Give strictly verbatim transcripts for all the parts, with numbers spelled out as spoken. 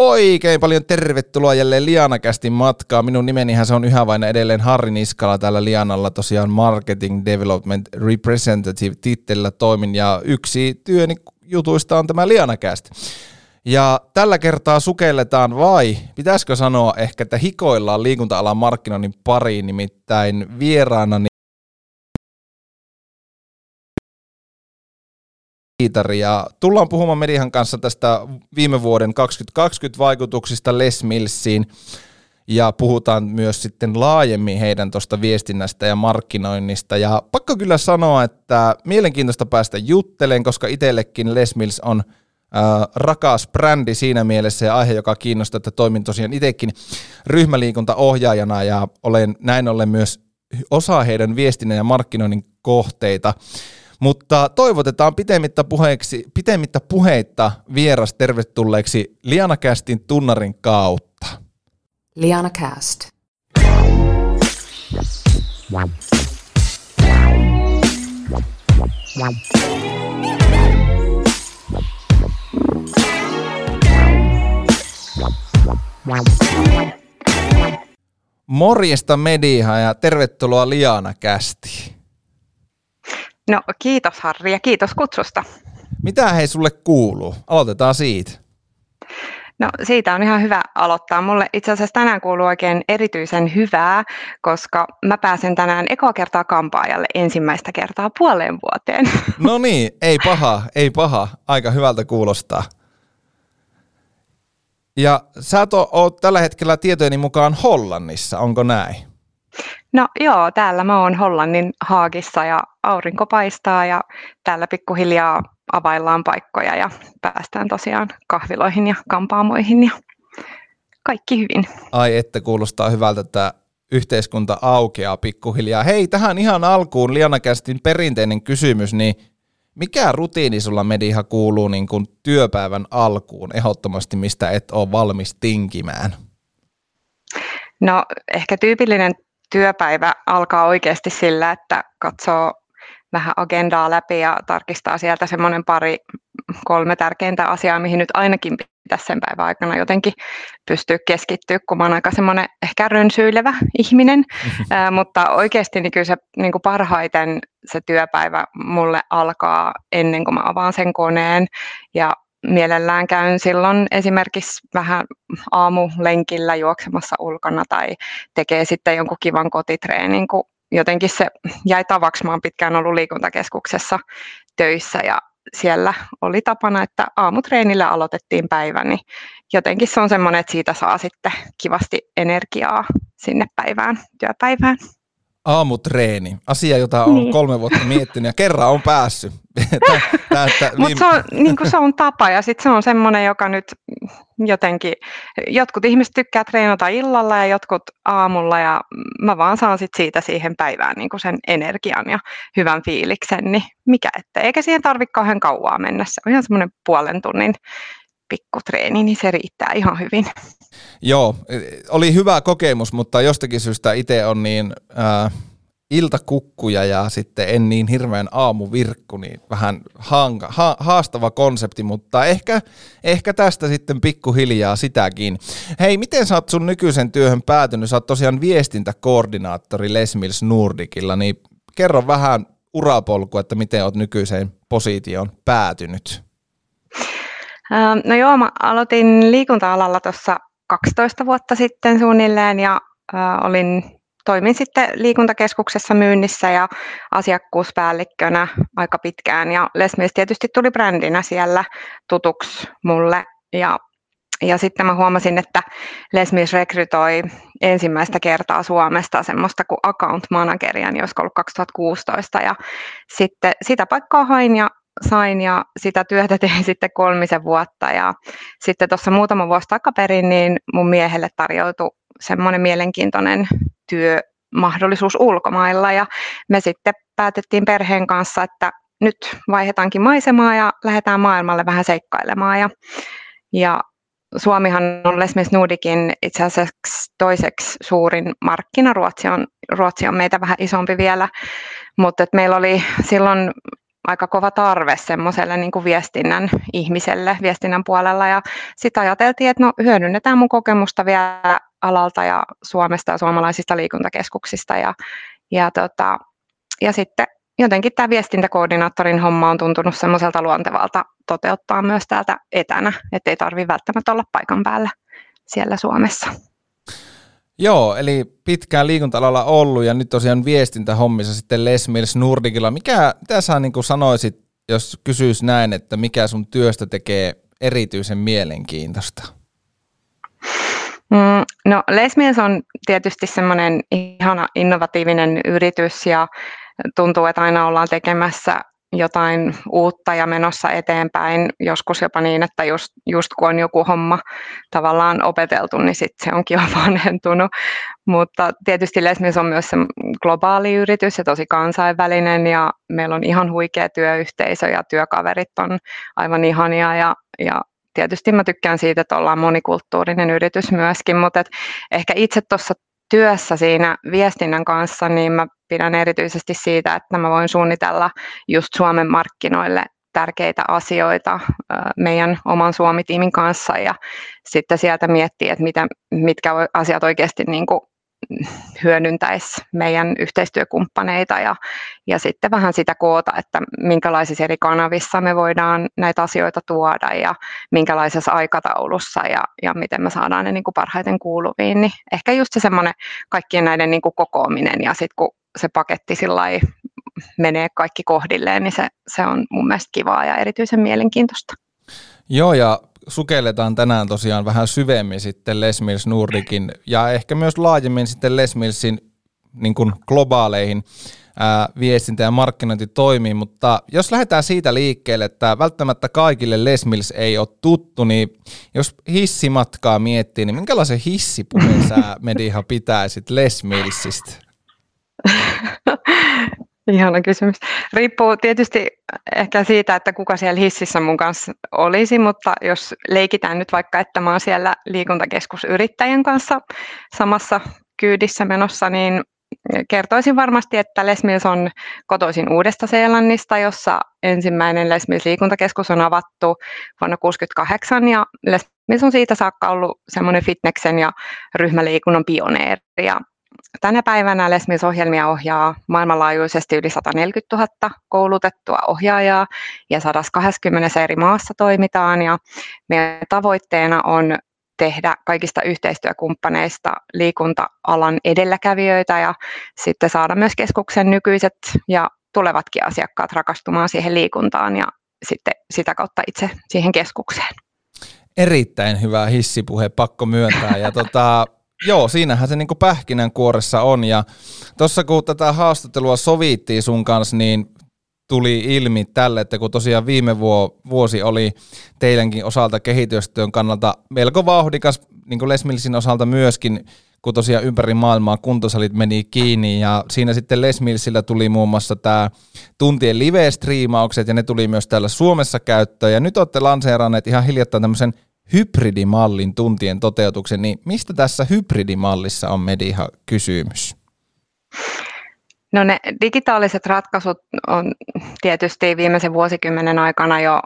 Oikein paljon tervetuloa jälleen Liana Castin matkaa. Minun nimenihän se on yhä vain edelleen Harri Niskala. Täällä Lianalla tosiaan Marketing Development Representative -tittelillä toimin ja yksi työni jutuista on tämä Liana Cast. Ja tällä kertaa sukelletaan, vai pitäisikö sanoa ehkä, että hikoillaan liikunta-alan markkinoinnin pariin, nimittäin vieraanani ja tullaan puhumaan Medihan kanssa tästä viime vuoden kaksituhattakaksikymmentä vaikutuksista Les Millsiin ja puhutaan myös sitten laajemmin heidän tuosta viestinnästä ja markkinoinnista. Ja pakko kyllä sanoa, että mielenkiintoista päästä jutteleen, koska itsellekin Les Mills on äh, rakas brändi siinä mielessä ja aihe, joka kiinnostaa, että toimin tosiaan itsekin ryhmäliikuntaohjaajana ja olen näin ollen myös osa heidän viestinnän ja markkinoinnin kohteita. Mutta toivotetaan pitemmittä, puheeksi, pitemmittä puheitta vieras tervetulleeksi Liana Castin tunnarin kautta. Liana Cast. Morjesta Mediha ja tervetuloa Liana Castiin. No kiitos Harri ja kiitos kutsusta. Mitä hei sulle kuuluu? Aloitetaan siitä. No siitä on ihan hyvä aloittaa. Mulle itse asiassa tänään kuuluu oikein erityisen hyvää, koska mä pääsen tänään ekaa kertaa kampaajalle ensimmäistä kertaa puoleen vuoteen. No niin, ei paha, ei paha. Aika hyvältä kuulostaa. Ja sä oot tällä hetkellä tietojeni mukaan Hollannissa, onko näin? No joo, täällä mä oon Hollannin Haagissa ja aurinko paistaa ja täällä pikkuhiljaa availlaan paikkoja ja päästään tosiaan kahviloihin ja kampaamoihin ja kaikki hyvin. Ai että kuulostaa hyvältä, että yhteiskunta aukeaa pikkuhiljaa. Hei, tähän ihan alkuun Liana Castin perinteinen kysymys, niin mikä rutiini sulla Mediha kuuluu niin kuin työpäivän alkuun ehdottomasti, mistä et ole valmis tinkimään? No ehkä tyypillinen työpäivä alkaa oikeasti sillä, että katsoo vähän agendaa läpi ja tarkistaa sieltä semmoinen pari, kolme tärkeintä asiaa, mihin nyt ainakin pitäisi sen päivän aikana jotenkin pystyä keskittyä, kun mä oon aika semmoinen ehkä rönsyilevä ihminen, Ää, mutta oikeasti niin kyllä se niin kuin parhaiten se työpäivä mulle alkaa ennen kuin mä avaan sen koneen ja mielellään käyn silloin esimerkiksi vähän aamulenkillä juoksemassa ulkona tai tekee sitten jonkun kivan kotitreenin, kun jotenkin se jäi tavaksi. Mä oon pitkään ollut liikuntakeskuksessa töissä ja siellä oli tapana, että aamutreenillä aloitettiin päivä, niin jotenkin se on semmoinen, että siitä saa sitten kivasti energiaa sinne päivään, työpäivään. Aamutreeni. Asia, jota olen niin. kolme vuotta miettinyt ja kerran on päässyt. Mutta se, niin se on tapa ja sitten se on semmoinen, joka nyt jotenkin, jotkut ihmiset tykkää treenata illalla ja jotkut aamulla ja mä vaan saan sit siitä siihen päivään niin sen energian ja hyvän fiiliksen, niin mikä ettei. Eikä siihen tarvitse kauhean kauaa mennä, se on ihan semmoinen puolen tunnin pikkutreeni, niin se riittää ihan hyvin. Joo, oli hyvä kokemus, mutta jostakin syystä itse on niin äh, iltakukkuja ja sitten en niin hirveän aamuvirkku, niin vähän hanka, ha, haastava konsepti, mutta ehkä, ehkä tästä sitten pikkuhiljaa sitäkin. Hei, miten sä oot sun nykyisen työhön päätynyt? Sä oot tosiaan viestintäkoordinaattori Les Mills Nordicilla, niin kerro vähän urapolku, että miten oot nykyiseen positioon päätynyt. No joo, mä aloitin liikunta-alalla tuossa kaksitoista vuotta sitten suunnilleen ja äh, olin, toimin sitten liikuntakeskuksessa myynnissä ja asiakkuuspäällikkönä aika pitkään ja Les Mills tietysti tuli brändinä siellä tutuksi mulle ja, ja sitten mä huomasin, että Les Mills rekrytoi ensimmäistä kertaa Suomesta semmoista kuin account manageria, niin olisiko ollut kaksituhattakuusitoista ja sitten sitä paikkaa hain ja sain ja sitä työtä tein sitten kolmisen vuotta ja sitten tuossa muutama vuosi takaperin niin mun miehelle tarjoutui semmoinen mielenkiintoinen työmahdollisuus ulkomailla ja me sitten päätettiin perheen kanssa, että nyt vaihetaankin maisemaa ja lähdetään maailmalle vähän seikkailemaan ja, ja Suomihan on Les Mills Nordicin itse asiassa toiseksi suurin markkina, Ruotsi on, Ruotsi on meitä vähän isompi vielä, mutta meillä oli silloin aika kova tarve semmoiselle niin kuin viestinnän ihmiselle viestinnän puolella, ja sitten ajateltiin, että no hyödynnetään mun kokemusta vielä alalta ja Suomesta ja suomalaisista liikuntakeskuksista, ja, ja, tota, ja sitten jotenkin tämä viestintäkoordinaattorin homma on tuntunut semmoiselta luontevalta toteuttaa myös täältä etänä, ettei tarvitse välttämättä olla paikan päällä siellä Suomessa. Joo, eli pitkään liikunta-alalla ollut ja nyt tosiaan viestintähommissa sitten Les Mills Nordicilla. Mikä, mitä sä niin kuin sanoisit, jos kysyis näin, että mikä sun työstä tekee erityisen mielenkiintoista? Mm, no Les Mills on tietysti semmoinen ihana innovatiivinen yritys ja tuntuu, että aina ollaan tekemässä jotain uutta ja menossa eteenpäin, joskus jopa niin, että just, just kun on joku homma tavallaan opeteltu, niin sitten se onkin jo vanhentunut. Mutta tietysti Les Mills on myös se globaali yritys ja tosi kansainvälinen, ja meillä on ihan huikea työyhteisö ja työkaverit on aivan ihania, ja, ja tietysti mä tykkään siitä, että ollaan monikulttuurinen yritys myöskin, mutta ehkä itse tuossa työssä siinä viestinnän kanssa, niin mä pidän erityisesti siitä, että mä voin suunnitella just Suomen markkinoille tärkeitä asioita meidän oman Suomi-tiimin kanssa, ja sitten sieltä miettiä, että mitä, mitkä asiat oikeasti niin kuin hyödyntäisi meidän yhteistyökumppaneita, ja, ja sitten vähän sitä koota, että minkälaisissa eri kanavissa me voidaan näitä asioita tuoda ja minkälaisessa aikataulussa ja, ja miten me saadaan ne niin kuin parhaiten kuuluviin. Niin ehkä just se semmoinen kaikkien näiden niin kuin kokoaminen, ja sitten kun se paketti sillai menee kaikki kohdilleen, niin se, se on mun mielestä kivaa ja erityisen mielenkiintoista. Joo, ja sukelletaan tänään tosiaan vähän syvemmin sitten Les Mills Nordicin ja ehkä myös laajemmin sitten Les Millsin niin kuin globaaleihin ää, viestintä- ja markkinointitoimiin, mutta jos lähdetään siitä liikkeelle, että välttämättä kaikille Les Mills ei ole tuttu, niin jos hissimatkaa miettii, niin minkälaisen hissipuheen sä, Mediha, pitäisit Les Millsistä? Ihana kysymys. Riippuu tietysti ehkä siitä, että kuka siellä hississä mun kanssa olisi, mutta jos leikitään nyt vaikka, että mä oon siellä liikuntakeskusyrittäjän kanssa samassa kyydissä menossa, niin kertoisin varmasti, että Les Mills on kotoisin Uudesta-Seelannista, jossa ensimmäinen Les Mills liikuntakeskus on avattu vuonna tuhatyhdeksänsataakuusikymmentäkahdeksan, ja Les Mills on siitä saakka ollut semmoinen fitneksen ja ryhmäliikunnan pioneeri, ja tänä päivänä Les Mills -ohjelmia ohjaa maailmanlaajuisesti yli sata neljäkymmentätuhatta koulutettua ohjaajaa ja sata kaksikymmentä eri maassa toimitaan, ja meidän tavoitteena on tehdä kaikista yhteistyökumppaneista liikunta-alan edelläkävijöitä ja sitten saada myös keskuksen nykyiset ja tulevatkin asiakkaat rakastumaan siihen liikuntaan ja sitten sitä kautta itse siihen keskukseen. Erittäin hyvä hissipuhe, pakko myöntää. Ja tota... Joo, siinähän se niinku pähkinänkuoressa on, ja tuossa kun tätä haastattelua sovittiin sun kanssa, niin tuli ilmi tälle, että kun tosiaan viime vuosi oli teidänkin osalta kehitystyön kannalta melko vauhdikas, niin kuin Les Millsin osalta myöskin, kun tosiaan ympäri maailmaa kuntosalit meni kiinni, ja siinä sitten Les Millsillä tuli muun muassa tämä tuntien live-striimaukset, ja ne tuli myös täällä Suomessa käyttöön, ja nyt olette lanseeranneet ihan hiljattain tämmöisen hybridimallin tuntien toteutuksen, niin mistä tässä hybridimallissa on, Mediha, kysymys? No ne digitaaliset ratkaisut on tietysti viimeisen vuosikymmenen aikana jo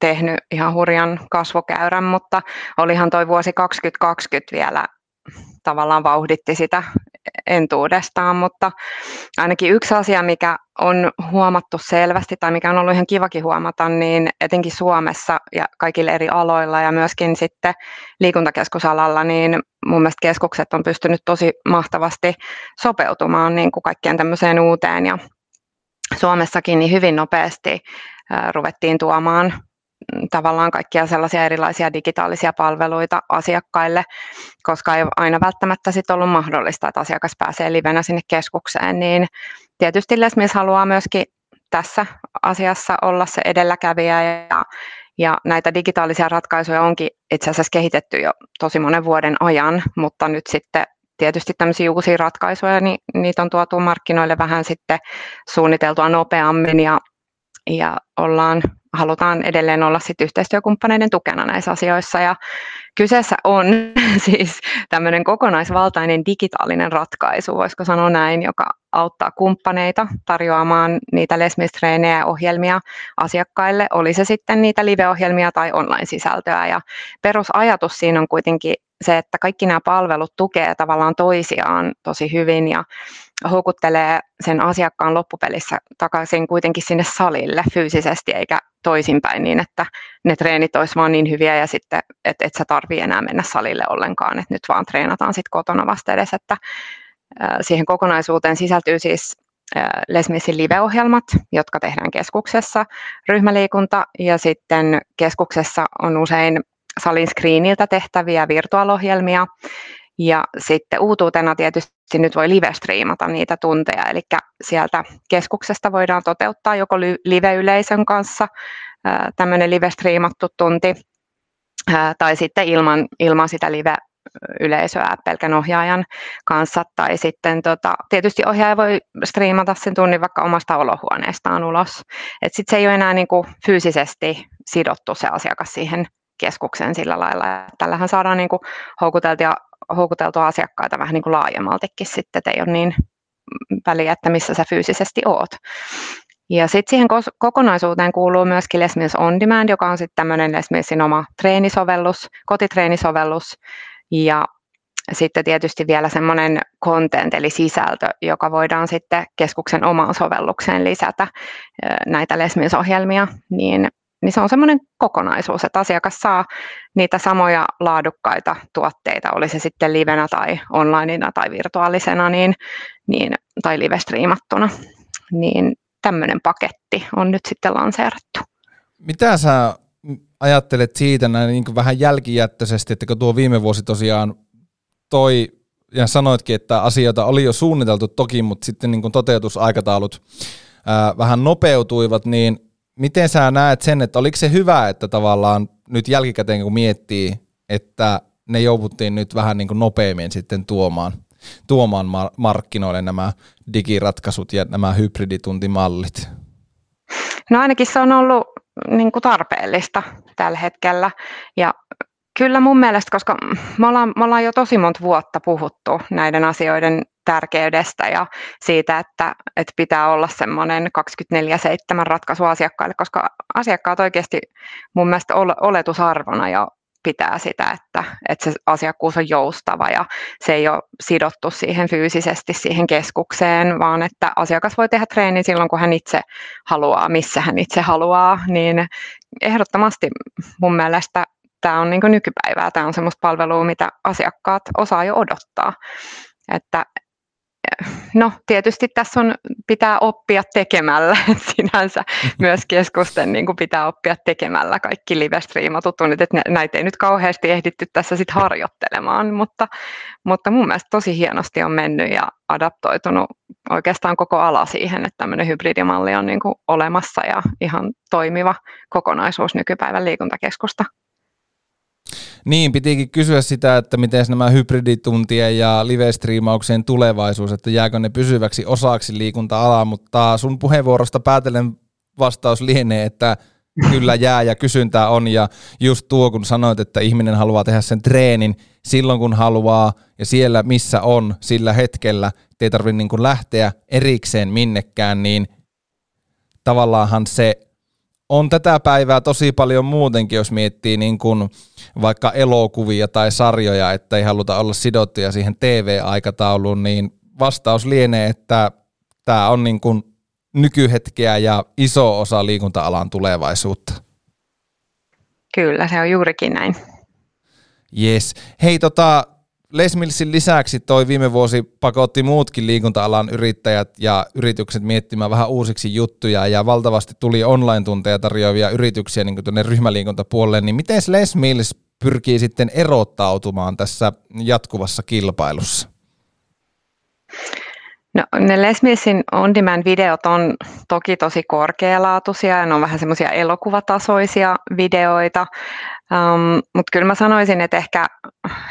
tehnyt ihan hurjan kasvukäyrän, mutta olihan toi vuosi kaksituhattakaksikymmentä vielä tavallaan vauhditti sitä entuudestaan, mutta ainakin yksi asia, mikä on huomattu selvästi tai mikä on ollut ihan kivakin huomata, niin etenkin Suomessa ja kaikilla eri aloilla ja myöskin sitten liikuntakeskusalalla, niin mun mielestä keskukset on pystynyt tosi mahtavasti sopeutumaan niin kuin kaikkeen tämmöiseen uuteen, ja Suomessakin niin hyvin nopeasti ruvettiin tuomaan tavallaan kaikkia sellaisia erilaisia digitaalisia palveluita asiakkaille, koska ei aina välttämättä sit ollut mahdollista, että asiakas pääsee livenä sinne keskukseen, niin tietysti Les Mills haluaa myöskin tässä asiassa olla se edelläkävijä, ja, ja näitä digitaalisia ratkaisuja onkin itse asiassa kehitetty jo tosi monen vuoden ajan, mutta nyt sitten tietysti tämmöisiä uusia ratkaisuja, niin niitä on tuotu markkinoille vähän sitten suunniteltua nopeammin, ja, ja ollaan halutaan edelleen olla sit yhteistyökumppaneiden tukena näissä asioissa, ja Kyseessä on siis tämmöinen kokonaisvaltainen digitaalinen ratkaisu, voisiko sanoa näin, joka auttaa kumppaneita tarjoamaan niitä Les Mills-treenejä ja ohjelmia asiakkaille, oli se sitten niitä live-ohjelmia tai online-sisältöä. Ja perusajatus siinä on kuitenkin se, että kaikki nämä palvelut tukee tavallaan toisiaan tosi hyvin ja houkuttelee sen asiakkaan loppupelissä takaisin kuitenkin sinne salille fyysisesti eikä toisinpäin niin, että ne treenit olisi vaan niin hyviä ja sitten, että et sä tarvii enää mennä salille ollenkaan, että nyt vaan treenataan sitten kotona vasta edes, että siihen kokonaisuuteen sisältyy siis Les Millsin live-ohjelmat, jotka tehdään keskuksessa, ryhmäliikunta ja sitten keskuksessa on usein salin screeniltä tehtäviä virtuaalohjelmia ja sitten uutuutena tietysti nyt voi live-striimata niitä tunteja, eli sieltä keskuksesta voidaan toteuttaa joko live-yleisön kanssa tämmöinen live-striimattu tunti tai sitten ilman, ilman sitä live-yleisöä pelkän ohjaajan kanssa tai sitten tota, tietysti ohjaaja voi striimata sen tunnin vaikka omasta olohuoneestaan ulos, että sitten se ei ole enää niinku fyysisesti sidottu se asiakas siihen keskuksen sillä lailla. Tällähän saadaan niin kuin houkuteltua, houkuteltua asiakkaita vähän niin kuin laajemmaltikin sitten, että ei ole niin väliä, että missä sä fyysisesti oot. Ja sitten siihen kokonaisuuteen kuuluu myöskin Les Mills On Demand, joka on sitten tämmöinen Les Millsin oma treenisovellus, kotitreeni-sovellus ja sitten tietysti vielä semmoinen content eli sisältö, joka voidaan sitten keskuksen omaan sovellukseen lisätä näitä Les Mills-ohjelmia, niin niin se on semmoinen kokonaisuus, että asiakas saa niitä samoja laadukkaita tuotteita, oli se sitten livenä tai onlineina tai virtuaalisena niin, niin, tai live-striimattuna. Niin tämmöinen paketti on nyt sitten lanseerattu. Mitä sä ajattelet siitä näin niin kuin vähän jälkijättöisesti, että kun tuo viime vuosi tosiaan toi ja sanoitkin, että asioita oli jo suunniteltu toki, mutta sitten niin kuin toteutusaikataulut ää, vähän nopeutuivat, niin miten sä näet sen, että oliko se hyvä, että tavallaan nyt jälkikäteen kun miettii, että ne jouduttiin nyt vähän niin kuin nopeammin sitten tuomaan, tuomaan markkinoille nämä digiratkaisut ja nämä hybridituntimallit? No ainakin se on ollut niin kuin tarpeellista tällä hetkellä ja kyllä mun mielestä, koska me ollaan, me ollaan jo tosi monta vuotta puhuttu näiden asioiden tärkeydestä ja siitä, että, että pitää olla semmoinen kaksikymmentäneljä seitsemän ratkaisu asiakkaille, koska asiakkaat oikeasti mun mielestä oletusarvona jo pitää sitä, että, että se asiakkuus on joustava ja se ei ole sidottu siihen fyysisesti siihen keskukseen, vaan että asiakas voi tehdä treenin silloin, kun hän itse haluaa, missä hän itse haluaa, niin ehdottomasti mun mielestä tämä on niin kuin nykypäivää, tämä on semmoista palvelua, mitä asiakkaat osaa jo odottaa. Että, no tietysti tässä on, pitää oppia tekemällä sinänsä, myös keskusten niin kuin pitää oppia tekemällä kaikki live-striimatut tunnit, että näitä ei nyt kauheasti ehditty tässä sit harjoittelemaan, mutta, mutta mun mielestä tosi hienosti on mennyt ja adaptoitunut oikeastaan koko ala siihen, että tämmöinen hybridimalli on niin kuin olemassa ja ihan toimiva kokonaisuus nykypäivän liikuntakeskusta. Niin, pitikin kysyä sitä, että miten nämä hybridituntien ja live-striimauksien tulevaisuus, että jääkö ne pysyväksi osaksi liikunta-alaa, mutta sun puheenvuorosta päätellen vastaus lienee, että kyllä jää ja kysyntää on ja just tuo, kun sanoit, että ihminen haluaa tehdä sen treenin silloin, kun haluaa ja siellä, missä on sillä hetkellä, ettei tarvitse niin kuin lähteä erikseen minnekään, niin tavallaanhan se on tätä päivää tosi paljon muutenkin, jos miettii niin kuin vaikka elokuvia tai sarjoja, että ei haluta olla sidottuja siihen T V-aikatauluun, niin vastaus lienee, että tämä on niin kuin nykyhetkeä ja iso osa liikunta-alan tulevaisuutta. Kyllä, se on juurikin näin. Jes. Hei, tota, Les Millsin lisäksi toi viime vuosi pakotti muutkin liikunta-alan yrittäjät ja yritykset miettimään vähän uusiksi juttuja ja valtavasti tuli online-tunteja tarjoavia yrityksiä niin kuin tuonne ryhmäliikuntapuolelle, niin miten Les Mills pyrkii sitten erottautumaan tässä jatkuvassa kilpailussa? No, ne Les Millsin On Demand-videot on toki tosi korkealaatuisia ja ne on vähän semmoisia elokuvatasoisia videoita, um, mutta kyllä mä sanoisin, että ehkä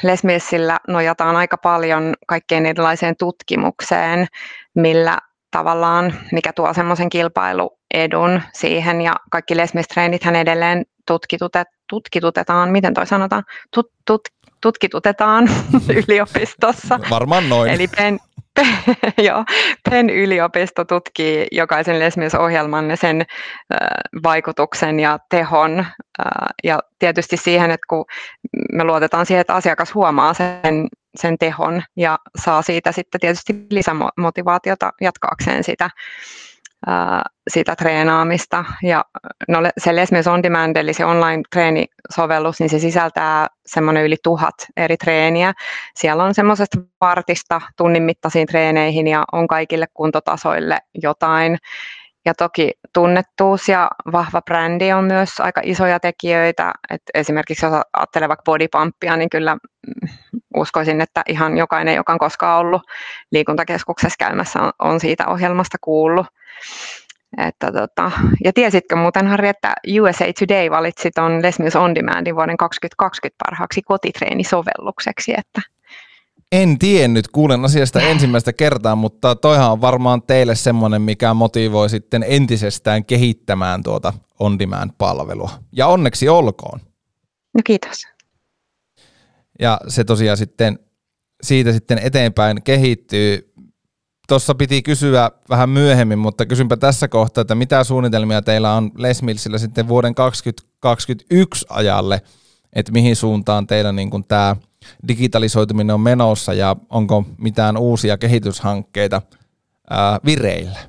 Les Millsillä nojataan aika paljon kaikkeen erilaiseen tutkimukseen, millä tavallaan, mikä tuo semmoisen kilpailuedun siihen ja kaikki Les Mills-treenithän edelleen tutkitut, tutkitutetaan, miten toi sanotaan, tut, tut, tutkitutetaan yliopistossa. Varmaan noin. Eli Penn, joo, Penn yliopisto tutkii jokaisen Les Mills -ohjelman ja sen äh, vaikutuksen ja tehon. Äh, ja tietysti siihen, että kun me luotetaan siihen, että asiakas huomaa sen, sen tehon ja saa siitä sitten tietysti lisämotivaatiota jatkaakseen sitä, äh, sitä treenaamista. Ja no, se Les Mills On Demand, eli se online-treeni-sovellus, niin se sisältää semmoinen yli tuhat eri treeniä. Siellä on semmoisesta vartista tunnin mittaisiin treeneihin ja on kaikille kuntotasoille jotain. Ja toki tunnettuus ja vahva brändi on myös aika isoja tekijöitä. Et esimerkiksi jos ajattelee vaikka Body Pumpia, niin kyllä uskoisin, että ihan jokainen, joka on koskaan ollut liikuntakeskuksessa käymässä, on siitä ohjelmasta kuullut. Että tota, ja tiesitkö muuten, Harri, että U S A Today valitsi ton Les Mills On Demandin vuoden kaksituhattakaksikymmentä parhaaksi kotitreeni-sovellukseksi, että... En tiennyt, kuulen asiasta ensimmäistä kertaa, mutta toihan on varmaan teille semmoinen, mikä motivoi sitten entisestään kehittämään tuota On Demand-palvelua. Ja onneksi olkoon. No kiitos. Ja se tosiaan sitten, siitä sitten eteenpäin kehittyy. Tuossa piti kysyä vähän myöhemmin, mutta kysynpä tässä kohtaa, että mitä suunnitelmia teillä on Les Millsillä sitten vuoden kaksituhattakaksikymmentäyksi ajalle, että mihin suuntaan teillä niin kuin tämä digitalisoituminen on menossa ja onko mitään uusia kehityshankkeita ää, vireillä?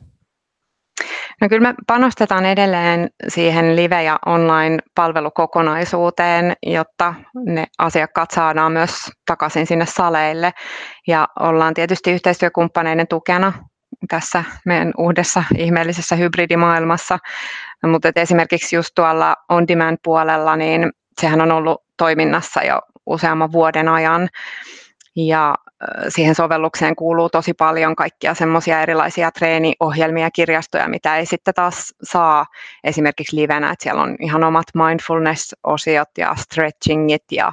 No kyllä me panostetaan edelleen siihen live- ja online-palvelukokonaisuuteen, jotta ne asiakkaat saadaan myös takaisin sinne saleille. Ja ollaan tietysti yhteistyökumppaneiden tukena tässä meidän uudessa ihmeellisessä hybridimaailmassa. Mutta esimerkiksi just tuolla On Demand-puolella, niin sehän on ollut toiminnassa jo useamman vuoden ajan. Ja siihen sovellukseen kuuluu tosi paljon kaikkia semmoisia erilaisia treeniohjelmia ja kirjastoja, mitä ei sitten taas saa esimerkiksi livenä. Että siellä on ihan omat mindfulness-osiot ja stretchingit ja,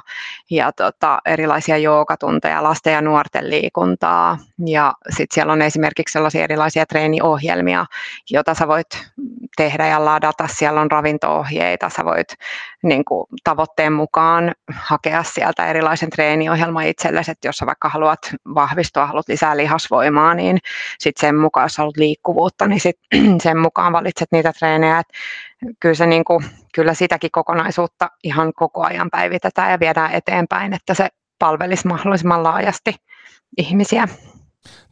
ja tota, erilaisia joogatunteja, lasten ja nuorten liikuntaa. Ja sitten siellä on esimerkiksi sellaisia erilaisia treeniohjelmia, joita sä voit tehdä ja ladata. Siellä on ravinto-ohjeita, sä voit niin kuin tavoitteen mukaan hakea sieltä erilaisen treeniohjelman itsellesi, että jos sä vaikka haluat vahvistua, haluat lisää lihasvoimaa, niin sitten sen mukaan, jos haluat liikkuvuutta, niin sit sen mukaan valitset niitä treenejä. Et kyllä, se niin kuin, kyllä sitäkin kokonaisuutta ihan koko ajan päivitetään ja viedään eteenpäin, että se palvelisi mahdollisimman laajasti ihmisiä.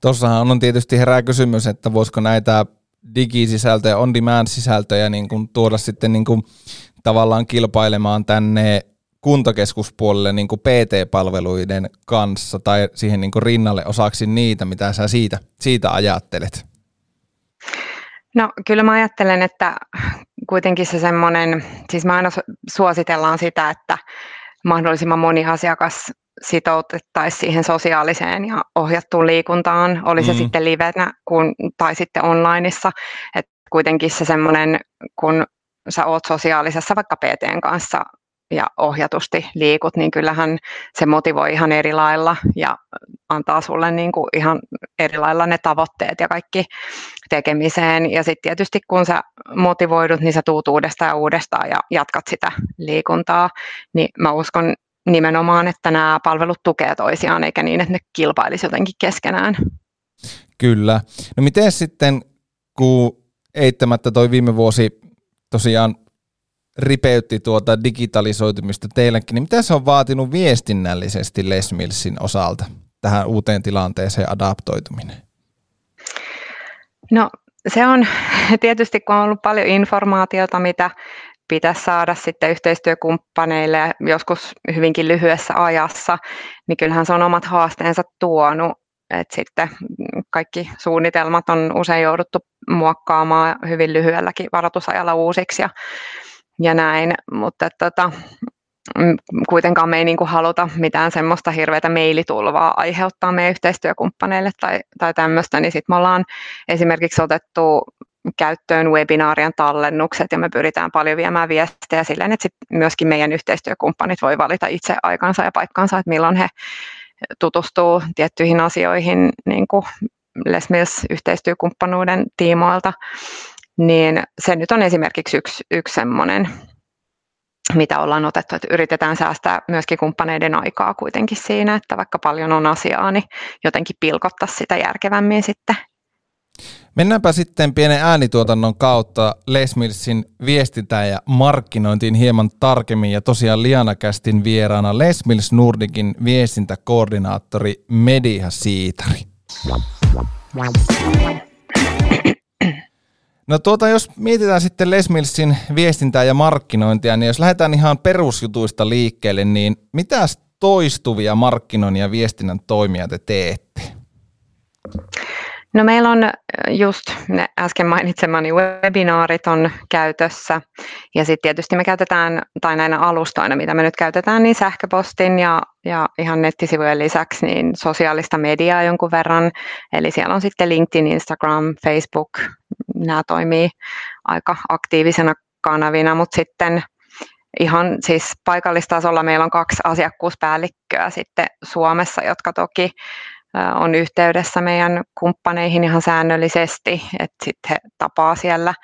Tuossahan on tietysti herää kysymys, että voisiko näitä digisisältöjä, on-demand-sisältöjä niin kuin tuoda sitten niin kuin tavallaan kilpailemaan tänne kuntokeskuspuolelle niin kuin P T-palveluiden kanssa tai siihen niin kuin rinnalle osaksi niitä, mitä sä siitä, siitä ajattelet? No kyllä mä ajattelen, että kuitenkin se semmoinen, siis me aina suositellaan sitä, että mahdollisimman moni asiakas sitoutettaisiin siihen sosiaaliseen ja ohjattuun liikuntaan, oli se mm. sitten livenä kun, tai sitten onlineissa, että kuitenkin se semmoinen, kun sä oot sosiaalisessa vaikka P T:n kanssa ja ohjatusti liikut, niin kyllähän se motivoi ihan eri lailla ja antaa sulle niin kuin ihan eri lailla ne tavoitteet ja kaikki tekemiseen. Ja sitten tietysti kun sä motivoidut, niin sä tuut uudestaan ja uudestaan ja jatkat sitä liikuntaa. Niin mä uskon nimenomaan, että nämä palvelut tukee toisiaan, eikä niin, että ne kilpailisi jotenkin keskenään. Kyllä. No miten sitten, kun eittämättä toi viime vuosi tosiaan ripeytti tuota digitalisoitumista teilläkin, niin mitä se on vaatinut viestinnällisesti Les Millsin osalta tähän uuteen tilanteeseen adaptoituminen? No se on tietysti, kun on ollut paljon informaatiota, mitä pitäisi saada sitten yhteistyökumppaneille joskus hyvinkin lyhyessä ajassa, niin kyllähän se on omat haasteensa tuonut. Et sitten kaikki suunnitelmat on usein jouduttu muokkaamaan hyvin lyhyelläkin varoitusajalla uusiksi ja Ja näin, mutta tota, kuitenkaan me ei niin kuin haluta mitään semmoista hirveätä mailitulvaa aiheuttaa meidän yhteistyökumppaneille tai, tai tämmöistä, niin sitten me ollaan esimerkiksi otettu käyttöön webinaarien tallennukset ja me pyritään paljon viemään viestejä silleen, että sitten myöskin meidän yhteistyökumppanit voi valita itse aikansa ja paikkansa, että milloin he tutustuu tiettyihin asioihin niin kuin Les Mills -yhteistyökumppanuuden tiimoilta. Niin se nyt on esimerkiksi yksi, yksi semmoinen mitä ollaan otettu, että yritetään säästää myöskin kumppaneiden aikaa kuitenkin siinä, että vaikka paljon on asiaa, niin jotenkin pilkottaa sitä järkevämmin sitten. Mennäänpä sitten pienen äänituotannon kautta Les Millsin viestintään ja markkinointiin hieman tarkemmin, ja tosiaan Liana Castin vieraana Les Mills Nordicin viestintäkoordinaattori Mediha Siitari. No tuota, jos mietitään sitten Les Millsin viestintää ja markkinointia, niin jos lähdetään ihan perusjutuista liikkeelle, niin mitäs toistuvia markkinoinnin ja viestinnän toimia te teette? No meillä on just ne äsken mainitsemani webinaarit on käytössä, ja sitten tietysti me käytetään, tai näinä alustoina, mitä me nyt käytetään, niin sähköpostin ja, ja ihan nettisivujen lisäksi niin sosiaalista mediaa jonkun verran, eli siellä on sitten LinkedIn, Instagram, Facebook, nämä toimii aika aktiivisena kanavina, mutta sitten ihan siis paikallistasolla meillä on kaksi asiakkuuspäällikköä sitten Suomessa, jotka toki on yhteydessä meidän kumppaneihin ihan säännöllisesti, että sitten he tapaa siellä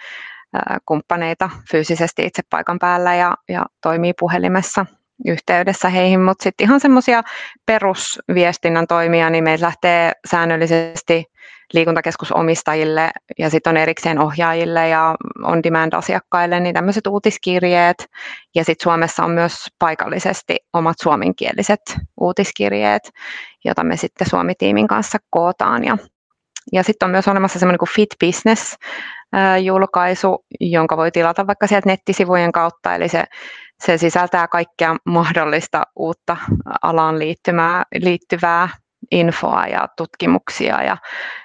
kumppaneita fyysisesti itse paikan päällä ja, ja toimii puhelimessa yhteydessä heihin, mutta sitten ihan semmoisia perusviestinnän toimia, niin meiltä lähtee säännöllisesti liikuntakeskusomistajille ja sitten on erikseen ohjaajille ja on-demand-asiakkaille niin tämmöiset uutiskirjeet, ja sitten Suomessa on myös paikallisesti omat suomenkieliset uutiskirjeet, jota me sitten Suomi-tiimin kanssa kootaan, ja, ja sitten on myös olemassa semmoinen kuin Fit Business-julkaisu, jonka voi tilata vaikka sieltä nettisivujen kautta, eli se Se sisältää kaikkea mahdollista uutta alaan liittymää, liittyvää infoa ja tutkimuksia ja,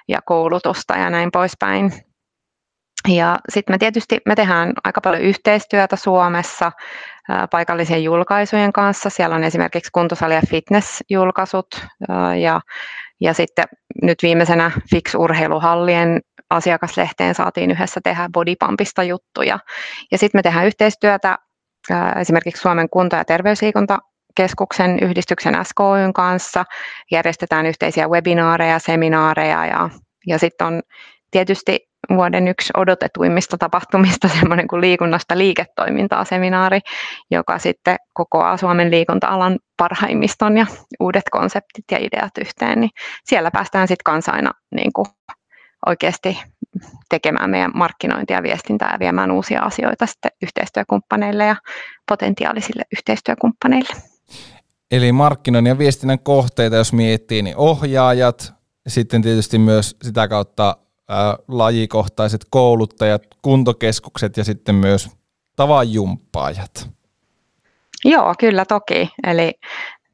ja koulutusta ja näin poispäin. Ja sitten me tietysti me tehdään aika paljon yhteistyötä Suomessa ää, paikallisen julkaisujen kanssa. Siellä on esimerkiksi kuntosali- ja fitness-julkaisut ää, ja, ja sitten nyt viimeisenä F I X-urheiluhallien asiakaslehteen saatiin yhdessä tehdä Body Pumpista juttuja. Ja sitten me tehdään yhteistyötä esimerkiksi Suomen kunto- ja terveysliikuntakeskuksen yhdistyksen S K Y:n kanssa, järjestetään yhteisiä webinaareja, seminaareja ja, ja sitten on tietysti vuoden yksi odotetuimmista tapahtumista semmoinen kuin Liikunnasta liiketoimintaa -seminaari, joka sitten kokoaa Suomen liikunta-alan parhaimmiston ja uudet konseptit ja ideat yhteen, niin siellä päästään sitten kansaina niin kuin oikeasti tekemään meidän markkinointia ja viestintää ja viemään uusia asioita sitten yhteistyökumppaneille ja potentiaalisille yhteistyökumppaneille. Eli markkinoinnin ja viestinnän kohteita, jos miettii, niin ohjaajat, sitten tietysti myös sitä kautta ää, lajikohtaiset kouluttajat, kuntokeskukset ja sitten myös tavanjumppaajat. Joo, kyllä toki. Eli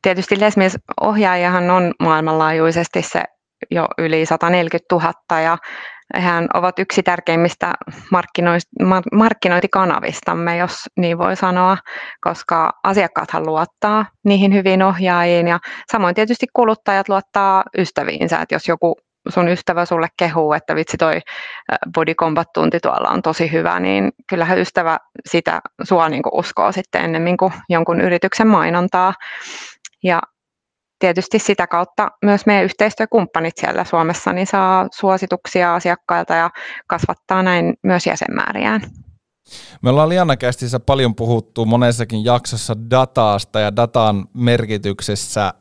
tietysti Les Mills -ohjaajahan on maailmanlaajuisesti se jo yli sata neljäkymmentätuhatta, ja hehän ovat yksi tärkeimmistä markkinointikanavistamme, jos niin voi sanoa, koska asiakkaathan luottaa niihin hyviin ohjaajiin ja samoin tietysti kuluttajat luottaa ystäviinsä, että jos joku sun ystävä sulle kehuu, että vitsi toi Body Combat-tunti tuolla on tosi hyvä, niin kyllähän ystävä sitä sua niin kuin uskoo sitten ennemmin kuin jonkun yrityksen mainontaa. Ja tietysti sitä kautta myös meidän yhteistyökumppanit siellä Suomessa niin saa suosituksia asiakkailta ja kasvattaa näin myös jäsenmääriään. Me ollaan Liana Castissa paljon puhuttu monessakin jaksossa dataasta ja datan merkityksessä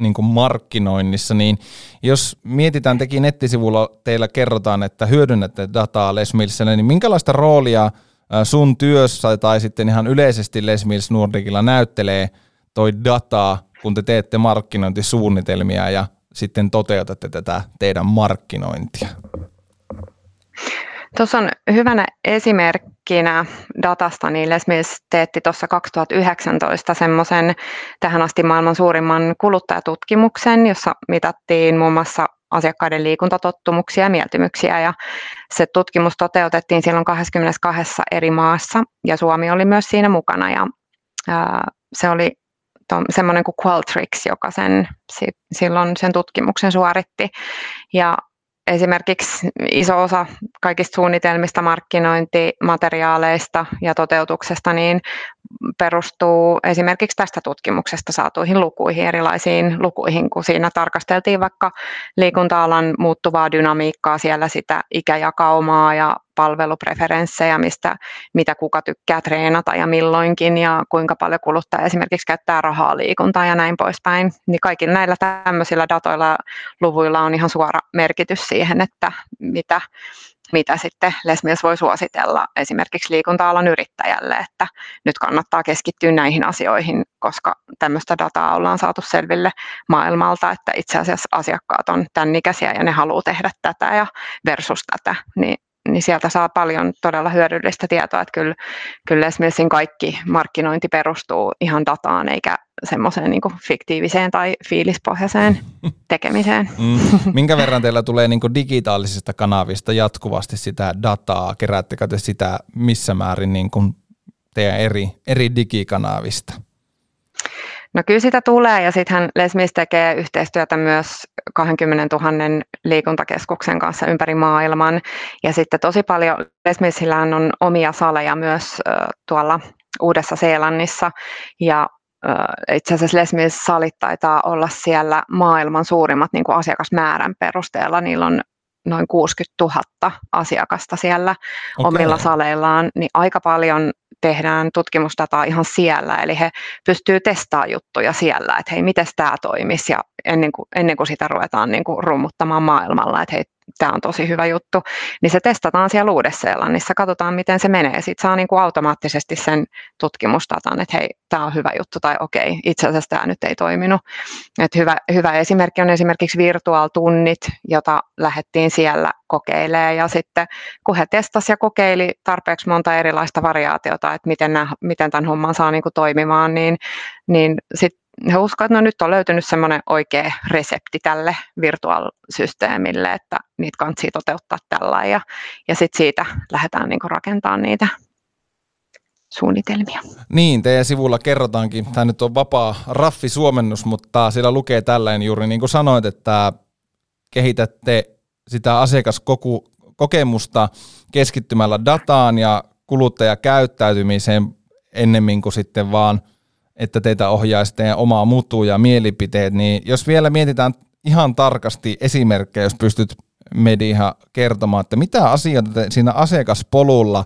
niin kuin markkinoinnissa, niin jos mietitään, tekin nettisivulla teillä kerrotaan, että hyödynnätte dataa Les Millsillä, niin minkälaista roolia sun työssä tai sitten ihan yleisesti Les Mills Nordicilla näyttelee toi dataa, kun te teette markkinointisuunnitelmia ja sitten toteutatte tätä teidän markkinointia? Tuossa on hyvänä esimerkkinä datasta, niin Les Mills teetti tuossa kaksituhattayhdeksäntoista semmoisen tähän asti maailman suurimman kuluttajatutkimuksen, jossa mitattiin muun muassa asiakkaiden liikuntatottumuksia ja mieltymyksiä, ja se tutkimus toteutettiin silloin kaksikymmentäkaksi eri maassa, ja Suomi oli myös siinä mukana, ja ää, se oli semmoinen kuin Qualtrics, joka sen, silloin sen tutkimuksen suoritti. Ja esimerkiksi iso osa kaikista suunnitelmista, markkinointimateriaaleista ja toteutuksesta niin perustuu esimerkiksi tästä tutkimuksesta saatuihin lukuihin, erilaisiin lukuihin, kun siinä tarkasteltiin vaikka liikunta-alan muuttuvaa dynamiikkaa, siellä sitä ikäjakaumaa ja palvelupreferenssejä, mistä, mitä kuka tykkää treenata ja milloinkin ja kuinka paljon kuluttaja esimerkiksi käyttää rahaa liikuntaa ja näin poispäin. Niin kaikilla näillä tämmöisillä datoilla ja luvuilla on ihan suora merkitys siihen, että mitä, mitä sitten Les Mills voi suositella esimerkiksi liikunta-alan yrittäjälle, että nyt kannattaa keskittyä näihin asioihin, koska tämmöistä dataa ollaan saatu selville maailmalta, että itse asiassa asiakkaat on tämän ikäisiä ja ne haluaa tehdä tätä ja versus tätä, niin, niin sieltä saa paljon todella hyödyllistä tietoa, että kyllä, kyllä Les Millsin kaikki markkinointi perustuu ihan dataan eikä semmoiseen niin kuin fiktiiviseen tai fiilispohjaiseen tekemiseen. Mm. Minkä verran teillä tulee niin kuin digitaalisista kanavista jatkuvasti sitä dataa? Keräättekö te sitä missä määrin niin kuin teidän eri, eri digikanavista? No kyllä sitä tulee ja sittenhän Les Mills tekee yhteistyötä myös kaksikymmentätuhatta liikuntakeskuksen kanssa ympäri maailman ja sitten tosi paljon Les Millsillään on omia saleja myös äh, tuolla Uudessa-Seelannissa ja itse asiassa Les Mills salit taitaa olla siellä maailman suurimmat niin kuin asiakasmäärän perusteella. Niillä on noin kuusikymmentätuhatta asiakasta siellä okay. omilla saleillaan, niin aika paljon tehdään tutkimusdataa ihan siellä, eli he pystyvät testaamaan juttuja siellä, että hei, miten tämä toimisi, ja ennen kuin, ennen kuin sitä ruvetaan niin kuin rummuttamaan maailmalla, että hei, tämä on tosi hyvä juttu, niin se testataan siellä Uudessa-Seelannissa, katsotaan miten se menee, sitten saa niin kuin automaattisesti sen tutkimusdatan, että hei, tämä on hyvä juttu, tai okei, itse asiassa tämä nyt ei toiminut. Että hyvä, hyvä esimerkki on esimerkiksi virtuaaltunnit, jota lähdettiin siellä kokeilemaan, ja sitten kun he testasivat ja kokeili tarpeeksi monta erilaista variaatiota, että miten, nämä, miten tämän homman saa niin kuin toimimaan, niin, niin sitten he uskovat, että no nyt on löytynyt semmoinen oikea resepti tälle virtuaalisysteemille, että niitä kannattaa toteuttaa tällä ja, ja sitten siitä lähdetään niinku rakentamaan niitä suunnitelmia. Niin, teidän sivulla kerrotaankin, tämä nyt on vapaa raffisuomennus, mutta siellä lukee tällainen juuri niin kuin sanoit, että kehitätte sitä asiakaskokemusta keskittymällä dataan ja kuluttajakäyttäytymiseen ennemmin kuin sitten vaan että teitä ohjaisi teidän omaa mutua ja mielipiteet, niin jos vielä mietitään ihan tarkasti esimerkkejä, jos pystyt Mediha kertomaan, että mitä asioita te siinä asiakaspolulla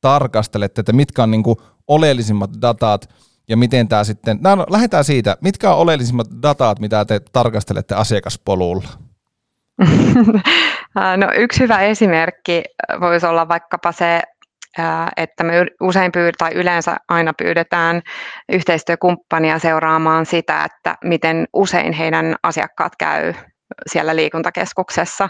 tarkastelette, että mitkä on niin kuin oleellisimmat datat ja miten tämä sitten, no, lähdetään siitä, mitkä on oleellisimmat datat, mitä te tarkastelette asiakaspolulla? No yksi hyvä esimerkki voisi olla vaikkapa se, että me usein pyydetään tai yleensä aina pyydetään yhteistyökumppania seuraamaan sitä, että miten usein heidän asiakkaat käy siellä liikuntakeskuksessa.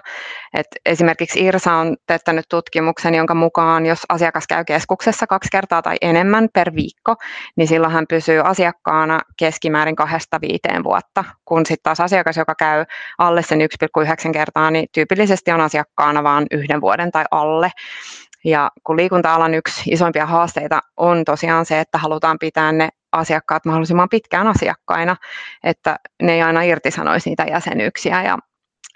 Et esimerkiksi Irsa on teettänyt tutkimuksen, jonka mukaan jos asiakas käy keskuksessa kaksi kertaa tai enemmän per viikko, niin silloin hän pysyy asiakkaana keskimäärin kahdesta viiteen vuotta, kun sitten taas asiakas, joka käy alle sen yksi pilkku yhdeksän kertaa, niin tyypillisesti on asiakkaana vain yhden vuoden tai alle. Ja kun liikunta-alan yksi isoimpia haasteita on tosiaan se, että halutaan pitää ne asiakkaat mahdollisimman pitkään asiakkaina, että ne ei aina irtisanoisi niitä jäsenyyksiä ja,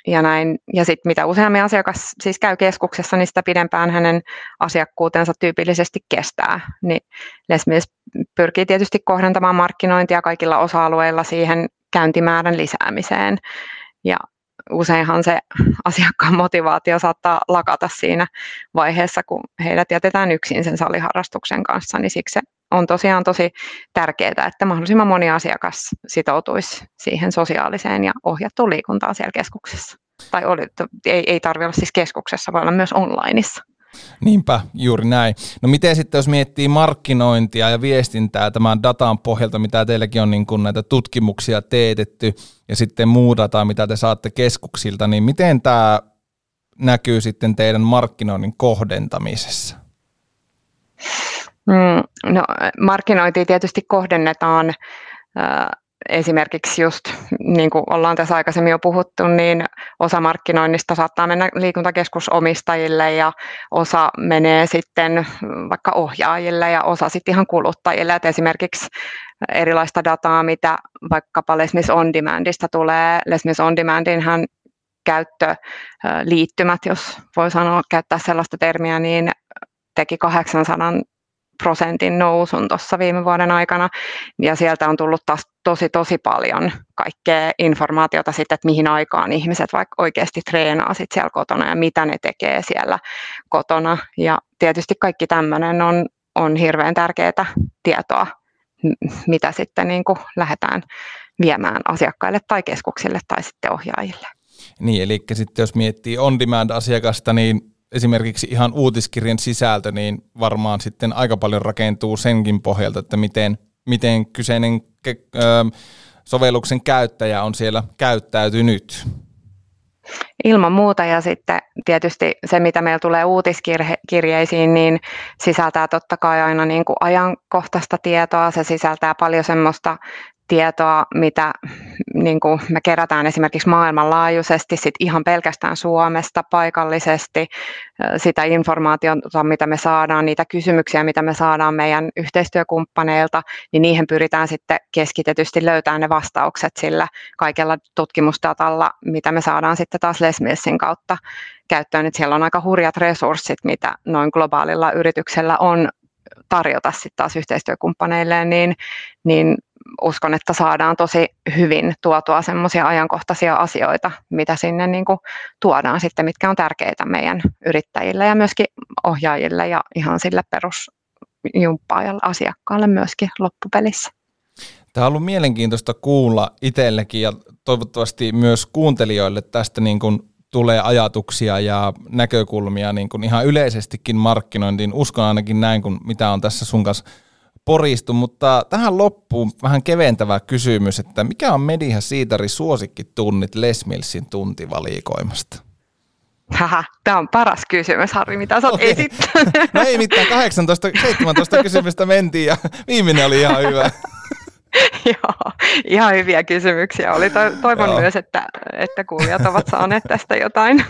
ja näin. Ja sitten mitä useammin asiakas siis käy keskuksessa, niin sitä pidempään hänen asiakkuutensa tyypillisesti kestää. Niin Les Mills pyrkii tietysti kohdentamaan markkinointia kaikilla osa-alueilla siihen käyntimäärän lisäämiseen ja useinhan se asiakkaan motivaatio saattaa lakata siinä vaiheessa, kun heidät jätetään yksin sen saliharrastuksen kanssa, niin siksi se on tosiaan tosi tärkeää, että mahdollisimman moni asiakas sitoutuisi siihen sosiaaliseen ja ohjattuun liikuntaan siellä keskuksessa. Tai oli, ei, ei tarvitse olla siis keskuksessa, voi olla myös onlineissa. Niinpä, juuri näin. No miten sitten, jos miettii markkinointia ja viestintää tämän datan pohjalta, mitä teilläkin on niin kuin näitä tutkimuksia teetetty ja sitten muu dataa, mitä te saatte keskuksilta, niin miten tämä näkyy sitten teidän markkinoinnin kohdentamisessa? Mm, no markkinointia tietysti kohdennetaan äh, esimerkiksi just, niin kuin ollaan tässä aikaisemmin jo puhuttu, niin osa markkinoinnista saattaa mennä liikuntakeskusomistajille ja osa menee sitten vaikka ohjaajille ja osa sitten ihan kuluttajille. Et esimerkiksi erilaista dataa, mitä vaikkapa Les Mills On Demandista tulee. Les Mills On Demandinhan käyttöliittymät, jos voi sanoa käyttää sellaista termiä, niin teki kahdeksansataa prosentin nousun tuossa viime vuoden aikana, ja sieltä on tullut taas tosi tosi paljon kaikkea informaatiota sitten, että mihin aikaan ihmiset vaikka oikeasti treenaa sitten siellä kotona ja mitä ne tekee siellä kotona, ja tietysti kaikki tämmöinen on, on hirveän tärkeää tietoa, mitä sitten niin kuin lähdetään viemään asiakkaille tai keskuksille tai sitten ohjaajille. Niin, eli sitten jos miettii on-demand-asiakasta, niin esimerkiksi ihan uutiskirjan sisältö, niin varmaan sitten aika paljon rakentuu senkin pohjalta, että miten, miten kyseinen ke- ö, sovelluksen käyttäjä on siellä käyttäytynyt. Ilman muuta, ja sitten tietysti se, mitä meillä tulee uutiskirjeisiin, niin sisältää totta kai aina niin kuin ajankohtaista tietoa, se sisältää paljon semmoista tietoa, mitä niin kuin me kerätään esimerkiksi maailmanlaajuisesti, sit ihan pelkästään Suomesta paikallisesti, sitä informaatiota, mitä me saadaan, niitä kysymyksiä, mitä me saadaan meidän yhteistyökumppaneilta, niin niihin pyritään sitten keskitetysti löytämään ne vastaukset sillä kaikella tutkimusdatalla, mitä me saadaan sitten taas Les Millsin kautta käyttöön. Et siellä on aika hurjat resurssit, mitä noin globaalilla yrityksellä on tarjota sitten taas yhteistyökumppaneilleen, niin, niin uskon, että saadaan tosi hyvin tuotua semmoisia ajankohtaisia asioita, mitä sinne niin kuin tuodaan sitten, mitkä on tärkeitä meidän yrittäjille ja myöskin ohjaajille ja ihan sille perusjumppaajalle asiakkaalle myöskin loppupelissä. Tämä on ollut mielenkiintoista kuulla itsellekin ja toivottavasti myös kuuntelijoille tästä niin kuin tulee ajatuksia ja näkökulmia niin kuin ihan yleisestikin markkinointiin. Uskon ainakin näin, kun mitä on tässä sun kanssa poristu, mutta tähän loppuun vähän keventävä kysymys, että mikä on Mediha Siitari suosikkitunnit Les Millsin tuntivalikoimasta? Haha, tämä on paras kysymys, Harri, mitä sä oot okay. esittänyt. No ei mitään, kahdeksantoista seitsemäntoista kysymystä mentiin ja viimeinen oli ihan hyvä. Joo, ihan hyviä kysymyksiä oli. Toivon Joo. myös, että, että kuulijat ovat saaneet tästä jotain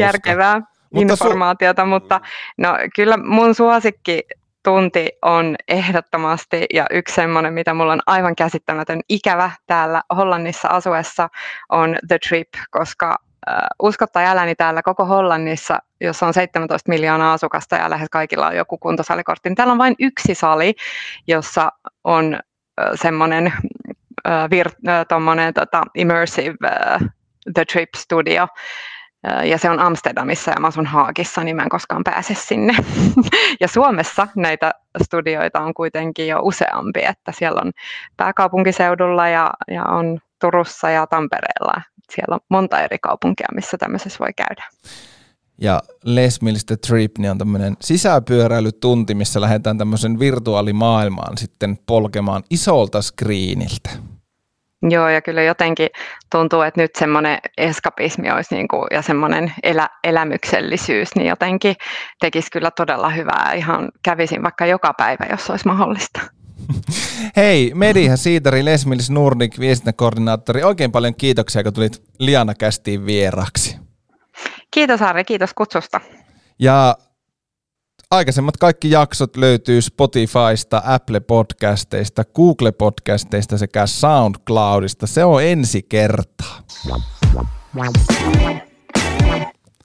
järkevää mutta informaatiota, su- mutta no, kyllä mun suosikki tunti on ehdottomasti, ja yksi semmoinen, mitä mulla on aivan käsittämätön ikävä täällä Hollannissa asuessa, on The Trip, koska äh, usko tai älä, niin täällä koko Hollannissa, jossa on seitsemäntoista miljoonaa asukasta ja lähes kaikilla on joku kuntosalikortti, niin täällä on vain yksi sali, jossa on äh, semmoinen äh, vir- äh, tommonen, tota, immersive äh, The Trip Studio, ja se on Amsterdamissa ja mä asun Haagissa, niin mä en koskaan pääse sinne. Ja Suomessa näitä studioita on kuitenkin jo useampi, että siellä on pääkaupunkiseudulla ja, ja on Turussa ja Tampereella. Siellä on monta eri kaupunkia, missä tämmöisessä voi käydä. Ja Les Mills The Trip niin on tämmöinen sisäpyöräilytunti, missä lähdetään tämmöisen virtuaalimaailmaan sitten polkemaan isolta screeniltä. Joo, ja kyllä jotenkin tuntuu, että nyt semmoinen eskapismi olisi niin kuin, ja semmoinen elä, elämyksellisyys, niin jotenkin tekisi kyllä todella hyvää. Ihan kävisin vaikka joka päivä, jos olisi mahdollista. Hei, Mediha Siitari, Les Mills Nordic, viestintäkoordinaattori. Oikein paljon kiitoksia, kun tulit Liana Castiin vieraksi. Kiitos Harri, kiitos kutsusta. Ja aikaisemmat kaikki jaksot löytyy Spotifysta, Apple-podcasteista, Google-podcasteista sekä SoundCloudista. Se on ensi kertaa.